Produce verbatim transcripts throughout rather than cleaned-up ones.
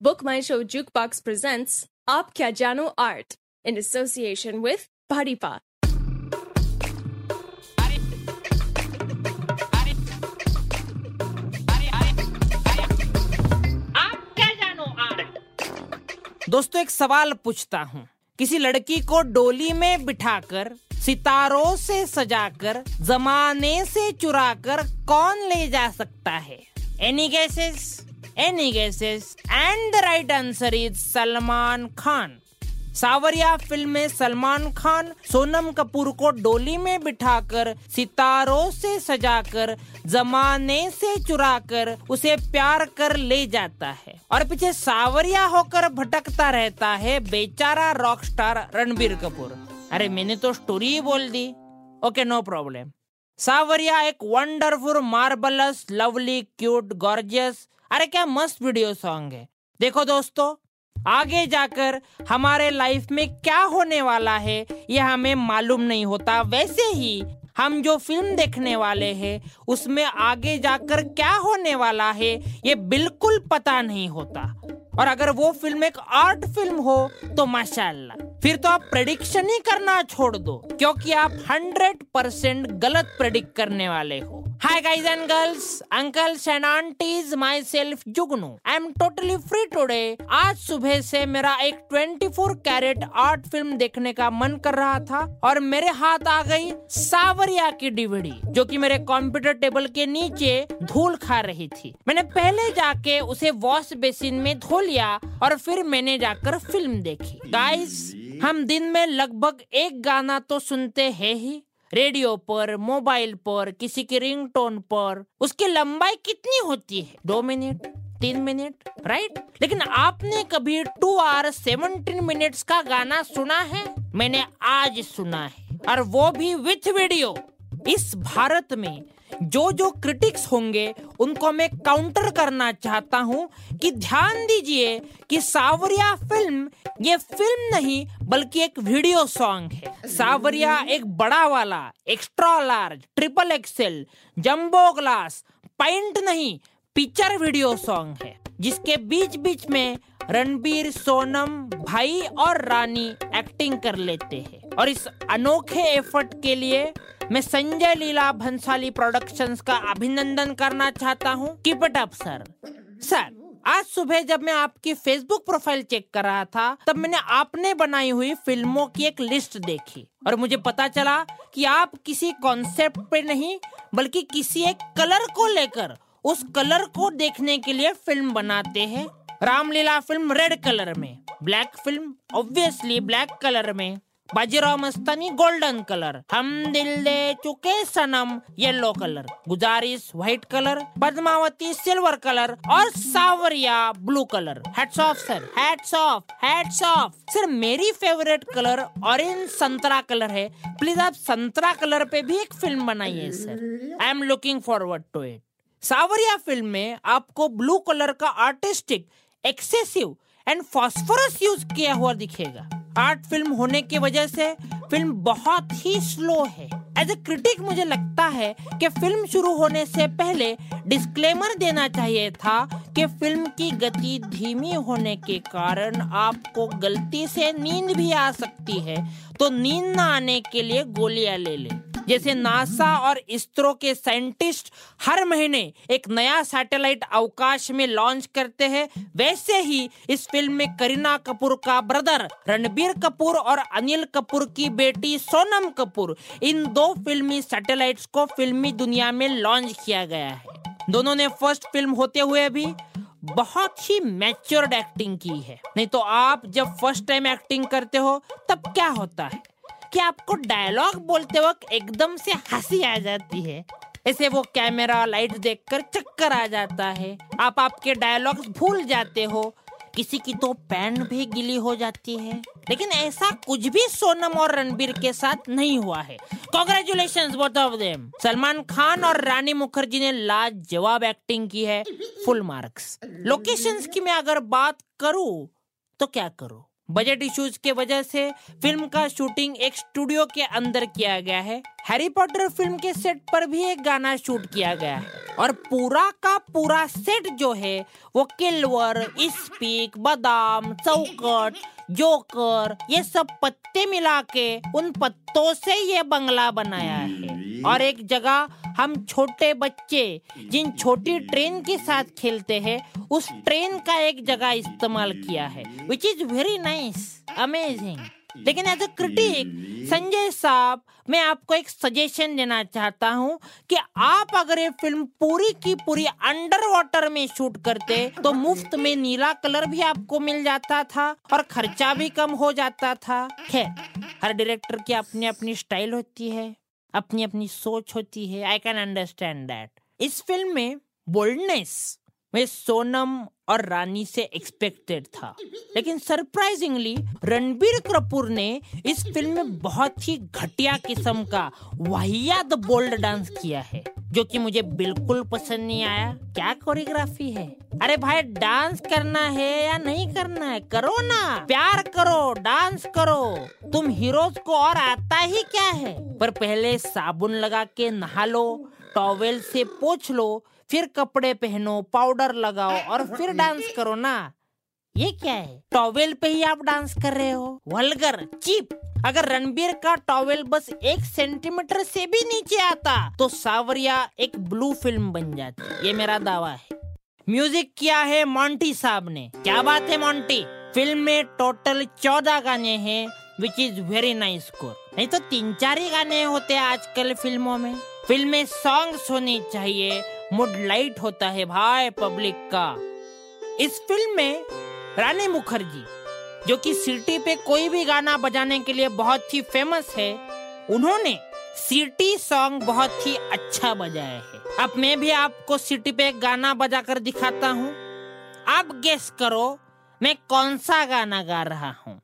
Book My Show Jukebox presents Aap Kya Jano Art in association with Bharipa. दोस्तों, एक सवाल पूछता हूँ। किसी लड़की को डोली में बिठाकर, सितारों से सजाकर, जमाने से चुराकर कौन ले जा सकता है? Any guesses? Any guesses? And the right answer is Salman Khan. Saawariya film में सलमान खान सोनम कपूर को डोली में बिठाकर, सितारों से सजाकर, जमाने से चुराकर उसे प्यार कर ले जाता है और पीछे सावरिया होकर भटकता रहता है बेचारा रॉक स्टार रणबीर कपूर। अरे मैंने तो स्टोरी ही बोल दी। Okay, no problem. सावरिया एक wonderful, marbles, lovely, cute, gorgeous, अरे क्या मस्त वीडियो सॉन्ग है। देखो दोस्तों, आगे जाकर हमारे लाइफ में क्या होने वाला है यह हमें मालूम नहीं होता, वैसे ही हम जो फिल्म देखने वाले हैं उसमें आगे जाकर क्या होने वाला है ये बिल्कुल पता नहीं होता। और अगर वो फिल्म एक आर्ट फिल्म हो तो माशाल्लाह, फिर तो आप प्रेडिक्शन ही करना छोड़ दो, क्योंकि आप हंड्रेड परसेंट गलत प्रेडिक्ट करने वाले हो। Hi guys and girls, uncles and aunties, myself Jugnu. I am totally free today. आज सुबह से मेरा एक चौबीस कैरेट आर्ट फिल्म देखने का मन कर रहा था और मेरे हाथ आ गई सावरिया की डीवीडी, जो कि मेरे कंप्यूटर टेबल के नीचे धूल खा रही थी। मैंने पहले जाके उसे वॉश बेसिन में धो लिया और फिर मैंने जाकर फिल्म देखी। गाइज, हम दिन में लगभग एक गाना तो सुनते हैं ही, रेडियो पर, मोबाइल पर, किसी के रिंगटोन पर। उसकी लंबाई कितनी होती है? दो मिनट, तीन मिनट, राइट? लेकिन आपने कभी टू आवर सेवनटीन मिनट्स का गाना सुना है? मैंने आज सुना है, और वो भी विथ वीडियो। इस भारत में जो जो क्रिटिक्स होंगे उनको मैं काउंटर करना चाहता हूँ कि ध्यान दीजिए कि सावरिया फिल्म ये फिल्म नहीं बल्कि एक वीडियो सॉन्ग है। सावरिया एक बड़ा वाला, extra large, triple Excel, jumbo glass, pint नहीं, पिक्चर वीडियो सॉन्ग है, जिसके बीच बीच में रणबीर, सोनम, भाई और रानी एक्टिंग कर लेते हैं। और इस अनोखे एफर्ट के लिए मैं संजय लीला भंसाली प्रोडक्शंस का अभिनंदन करना चाहता हूँ। Keep it up sir. Sir, आज सुबह जब मैं आपकी फेसबुक प्रोफाइल चेक कर रहा था तब मैंने आपने बनाई हुई फिल्मों की एक लिस्ट देखी और मुझे पता चला कि आप किसी कॉन्सेप्ट पे नहीं बल्कि किसी एक कलर को लेकर उस कलर को देखने के लिए फिल्म बनाते हैं। रामलीला फिल्म रेड कलर में, black film obviously black colour में, Bajirao Mastani golden colour, Hum Dil De Chuke Sanam yellow colour, Guzaarish white colour, Padmavati silver colour और Saawariya blue colour. Hats off sir, hats off, hats off. Sir, मेरी फेवरेट कलर ऑरेंज, संतरा कलर है। Please आप संतरा colour पे भी एक फिल्म बनाइए sir. I am looking forward to it. Saawariya film में आपको ब्लू कलर का artistic, excessive and phosphorus use किया हुआ दिखेगा। आर्ट फिल्म होने की वजह से फिल्म बहुत ही स्लो है। एज ए क्रिटिक मुझे लगता है कि फिल्म शुरू होने से पहले डिस्क्लेमर देना चाहिए था कि फिल्म की गति धीमी होने के कारण आपको गलती से नींद भी आ सकती है, तो नींद न आने के लिए गोलियां ले लें। जैसे नासा और इसरो के साइंटिस्ट हर महीने एक नया सैटेलाइट अवकाश में लॉन्च करते हैं, वैसे ही इस फिल्म में करीना कपूर का ब्रदर रणबीर कपूर और अनिल कपूर की बेटी सोनम कपूर, इन दो फिल्मी सैटेलाइट्स को फिल्मी दुनिया में लॉन्च किया गया है। दोनों ने फर्स्ट फिल्म होते हुए भी बहुत ही मैच्योर्ड एक्टिंग की है। नहीं तो आप जब फर्स्ट टाइम एक्टिंग करते हो तब क्या होता है कि आपको डायलॉग बोलते वक्त एकदम से हंसी आ जाती है, ऐसे वो कैमरा लाइट देखकर चक्कर आ जाता है, आप आपके डायलॉग्स भूल जाते हो, किसी की तो पैंट भी गिली हो जाती है। लेकिन ऐसा कुछ भी सोनम और रणबीर के साथ नहीं हुआ है। Congratulations both of them. Salman Khan और रानी मुखर्जी ने लाजवाब एक्टिंग की है, फुल मार्क्स। लोकेशंस की मैं अगर बात करूँ तो क्या करूँ, बजट इश्यूज के वजह से फिल्म का शूटिंग एक स्टूडियो के अंदर किया गया है। हैरी पॉटर फिल्म के सेट पर भी एक गाना शूट किया गया है और पूरा का पूरा सेट जो है वो किल्वर, स्पीक, बादाम, चौकट, जोकर, ये सब पत्ते मिला के उन पत्तों से ये बंगला बनाया है। और एक जगह हम छोटे बच्चे जिन छोटी ट्रेन के साथ खेलते हैं उस ट्रेन का एक जगह इस्तेमाल किया है, which is very nice, amazing. लेकिन एज अ क्रिटिक संजय साहब, मैं आपको एक सजेशन देना चाहता हूँ कि आप अगर ये फिल्म पूरी की पूरी अंडर वाटर में शूट करते तो मुफ्त में नीला कलर भी आपको मिल जाता था और खर्चा भी कम हो जाता था। खैर, हर डायरेक्टर की अपनी अपनी स्टाइल होती है, अपनी अपनी सोच होती है। I can understand that. इस फिल्म में बोल्डनेस मैं सोनम और रानी से एक्सपेक्टेड था, लेकिन सरप्राइजिंगली रणबीर कपूर ने इस फिल्म में बहुत ही घटिया किस्म का वाहियात बोल्ड डांस किया है जो कि मुझे बिल्कुल पसंद नहीं आया। क्या कोरियोग्राफी है! अरे भाई, डांस करना है या नहीं करना है, करो ना, प्यार करो, डांस करो। तुम हीरोज को और आता ही क्या है? पर पहले साबुन लगा के नहा लो, टॉवेल से पोंछ लो, फिर कपड़े पहनो, पाउडर लगाओ और फिर डांस करो ना। ये क्या है, टॉवेल पे ही आप डांस कर रहे हो? Vulgar, cheap. अगर रणबीर का टॉवेल बस एक सेंटीमीटर से भी नीचे आता तो सावरिया एक ब्लू फिल्म बन जाती, ये मेरा दावा है। म्यूजिक किया है मॉन्टी साहब ने। क्या बात है मॉन्टी! फिल्म में टोटल चौदह गाने हैं, which is very nice score. नहीं तो तीन चार ही गाने होते हैं आजकल फिल्मों में। फिल्म में सॉन्ग्स होनी चाहिए, मूड लाइट होता है भाई पब्लिक का। इस फिल्म में रानी मुखर्जी, जो कि सिटी पे कोई भी गाना बजाने के लिए बहुत ही फेमस है, उन्होंने सिटी सॉन्ग बहुत ही अच्छा बजाया है। अब मैं भी आपको सिटी पे गाना बजा कर दिखाता हूँ, आप गेस करो मैं कौन सा गाना गा रहा हूँ।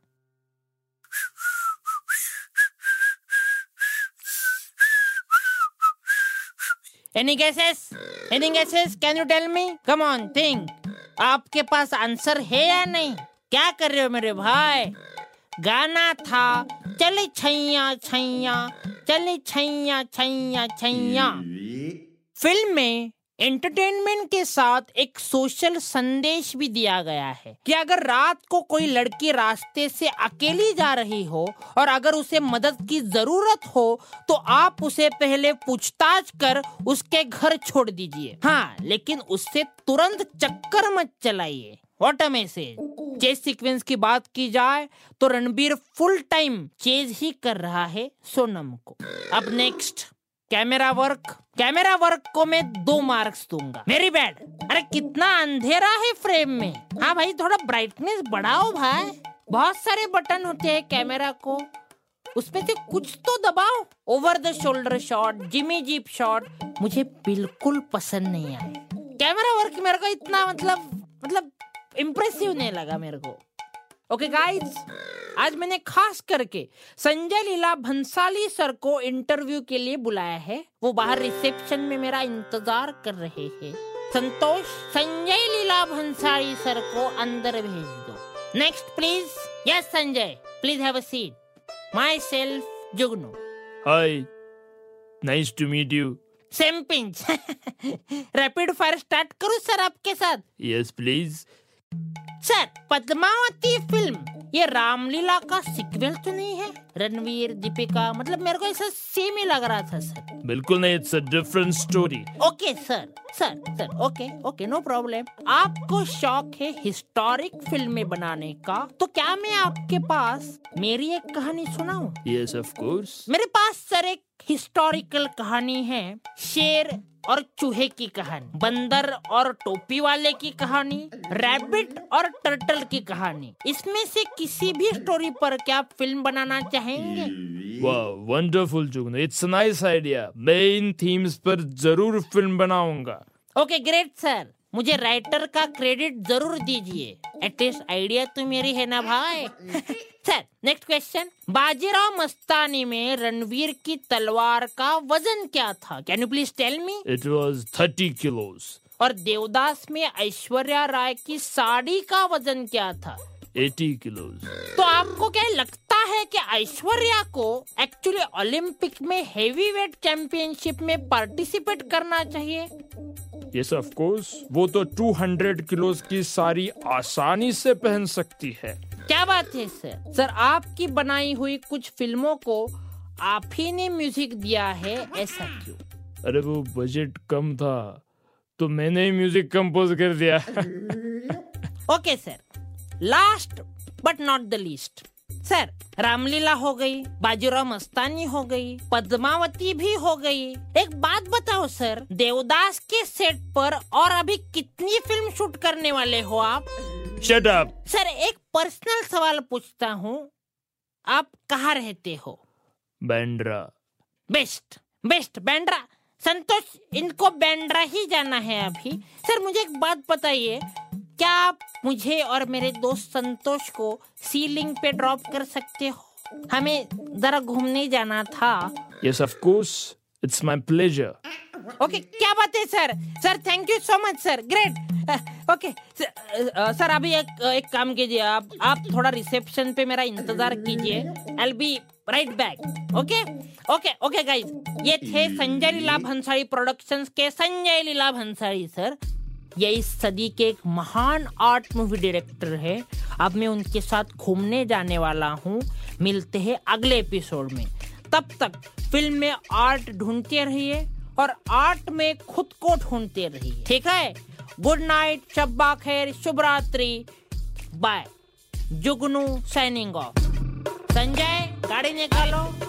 Any guesses? Any guesses? Can you tell me? Come on, think. आपके पास आंसर है या नहीं? क्या कर रहे हो मेरे भाई? गाना था चले छैया छैया चले छैया छैया छैया। फिल्म में एंटरटेनमेंट के साथ एक सोशल संदेश भी दिया गया है कि अगर रात को कोई लड़की रास्ते से अकेली जा रही हो और अगर उसे मदद की जरूरत हो तो आप उसे पहले पूछताछ कर उसके घर छोड़ दीजिए। हाँ, लेकिन उससे तुरंत चक्कर मत चलाइए। What a message! Chase sequence की बात की जाए तो रणबीर फुल टाइम चेज ही कर रहा है सोनम को। अब next camera work. Camera work को मैं दो मार्क्स दूंगा। मेरी बैड। अरे कितना अंधेरा है फ्रेम में। हाँ भाई, थोड़ा ब्राइटनेस बढ़ाओ भाई। बहुत सारे बटन होते हैं कैमरा को, उसमें से कुछ तो दबाओ। Over the shoulder shot, jimmy jib shot मुझे बिल्कुल पसंद नहीं आए। कैमरा वर्क मेरे को इतना मतलब मतलब इम्प्रेसिव नहीं लगा मेरे को। ओके गाइस, आज मैंने खास करके संजय लीला भंसाली सर को इंटरव्यू के लिए बुलाया है। वो बाहर रिसेप्शन में मेरा इंतजार कर रहे हैं। संतोष, संजय लीला भंसाली सर को अंदर भेज दो। Next please. Yes Sanjay, please have a seat. Myself Jugnu. Hi, nice to meet you. Same pinch. Rapid fire start करूं सर आपके साथ? Yes please. Sir, Padmavati film ये रामलीला का सीक्वल तो नहीं है? रणवीर, दीपिका, मतलब मेरे को ऐसा सेम ही लग रहा था सर। बिल्कुल नहीं, it's a different story. Okay sir, sir sir okay okay, no problem. आपको शौक है हिस्टोरिक फिल्में बनाने का, तो क्या मैं आपके पास मेरी एक कहानी सुनाऊं? Yes of course. मेरे पास सर एक हिस्टोरिकल कहानी है, शेर और चूहे की कहानी, बंदर और टोपी वाले की कहानी, रैबिट और टर्टल की कहानी। इसमें से किसी भी स्टोरी पर क्या आप फिल्म बनाना चाहेंगे? वाह, wonderful Jugnu, it's a nice idea. मैं इन थीम्स पर जरूर फिल्म बनाऊंगा। ओके ग्रेट सर, मुझे राइटर का क्रेडिट जरूर दीजिए, एटलीस्ट आइडिया तो मेरी है ना भाई। Sir next question. Bajirao Mastani में रणवीर की तलवार का वजन क्या था? Can you please tell me? It was thirty kilos. और देवदास में ऐश्वर्या राय की साड़ी का वजन क्या था? अस्सी किलोज। तो आपको क्या लगता है कि ऐश्वर्या को एक्चुअली ओलंपिक में हेवीवेट चैंपियनशिप में पार्टिसिपेट करना चाहिए? यस ऑफ कोर्स, वो तो दो सौ किलोज की साड़ी आसानी से पहन सकती है। क्या बात है सर। सर आपकी बनाई हुई कुछ फिल्मों को आप ही ने म्यूजिक दिया है, ऐसा क्यों? अरे वो बजट कम था तो मैंने ही म्यूजिक कंपोज कर दिया। Okay sir, last but not the least, sir Ramleela हो गई, बाजीराव मस्तानी हो गई, पद्मावती भी हो गई। एक बात बताओ सर, देवदास के सेट पर और अभी कितनी फिल्म शूट करने वाले हो आप? Shut up. सर एक पर्सनल सवाल पूछता हूँ, आप कहाँ रहते हो? बांद्रा। Best best, Bandra. संतोष, इनको बांद्रा ही जाना है अभी। सर मुझे एक बात बताइए, क्या आप मुझे और मेरे दोस्त संतोष को सी लिंक पे ड्रॉप कर सकते हो? हमें जरा घूमने जाना था। Yes of course, it's my pleasure. Okay, क्या बात है sir. Sir thank you so much sir, great. Okay sir, अभी एक एक काम कीजिए, आप आप थोड़ा रिसेप्शन पे मेरा इंतजार कीजिए। I will be right back. Okay okay okay guys, ये थे संजय लीला भंसाली प्रोडक्शंस के संजय लीला भंसाली सर। ये इस सदी के एक महान आर्ट मूवी डायरेक्टर है। अब मैं उनके साथ घूमने जाने वाला हूँ। मिलते हैं अगले एपिसोड में। तब तक फिल्म में आर्ट ढूंढते रहिए और आर्ट में खुद को ढूंढते रहिए, ठीक है? गुड नाइट, शब्बा खैर, शुभ रात्रि, बाय। जुगनू साइनिंग ऑफ। संजय गाड़ी निकालो।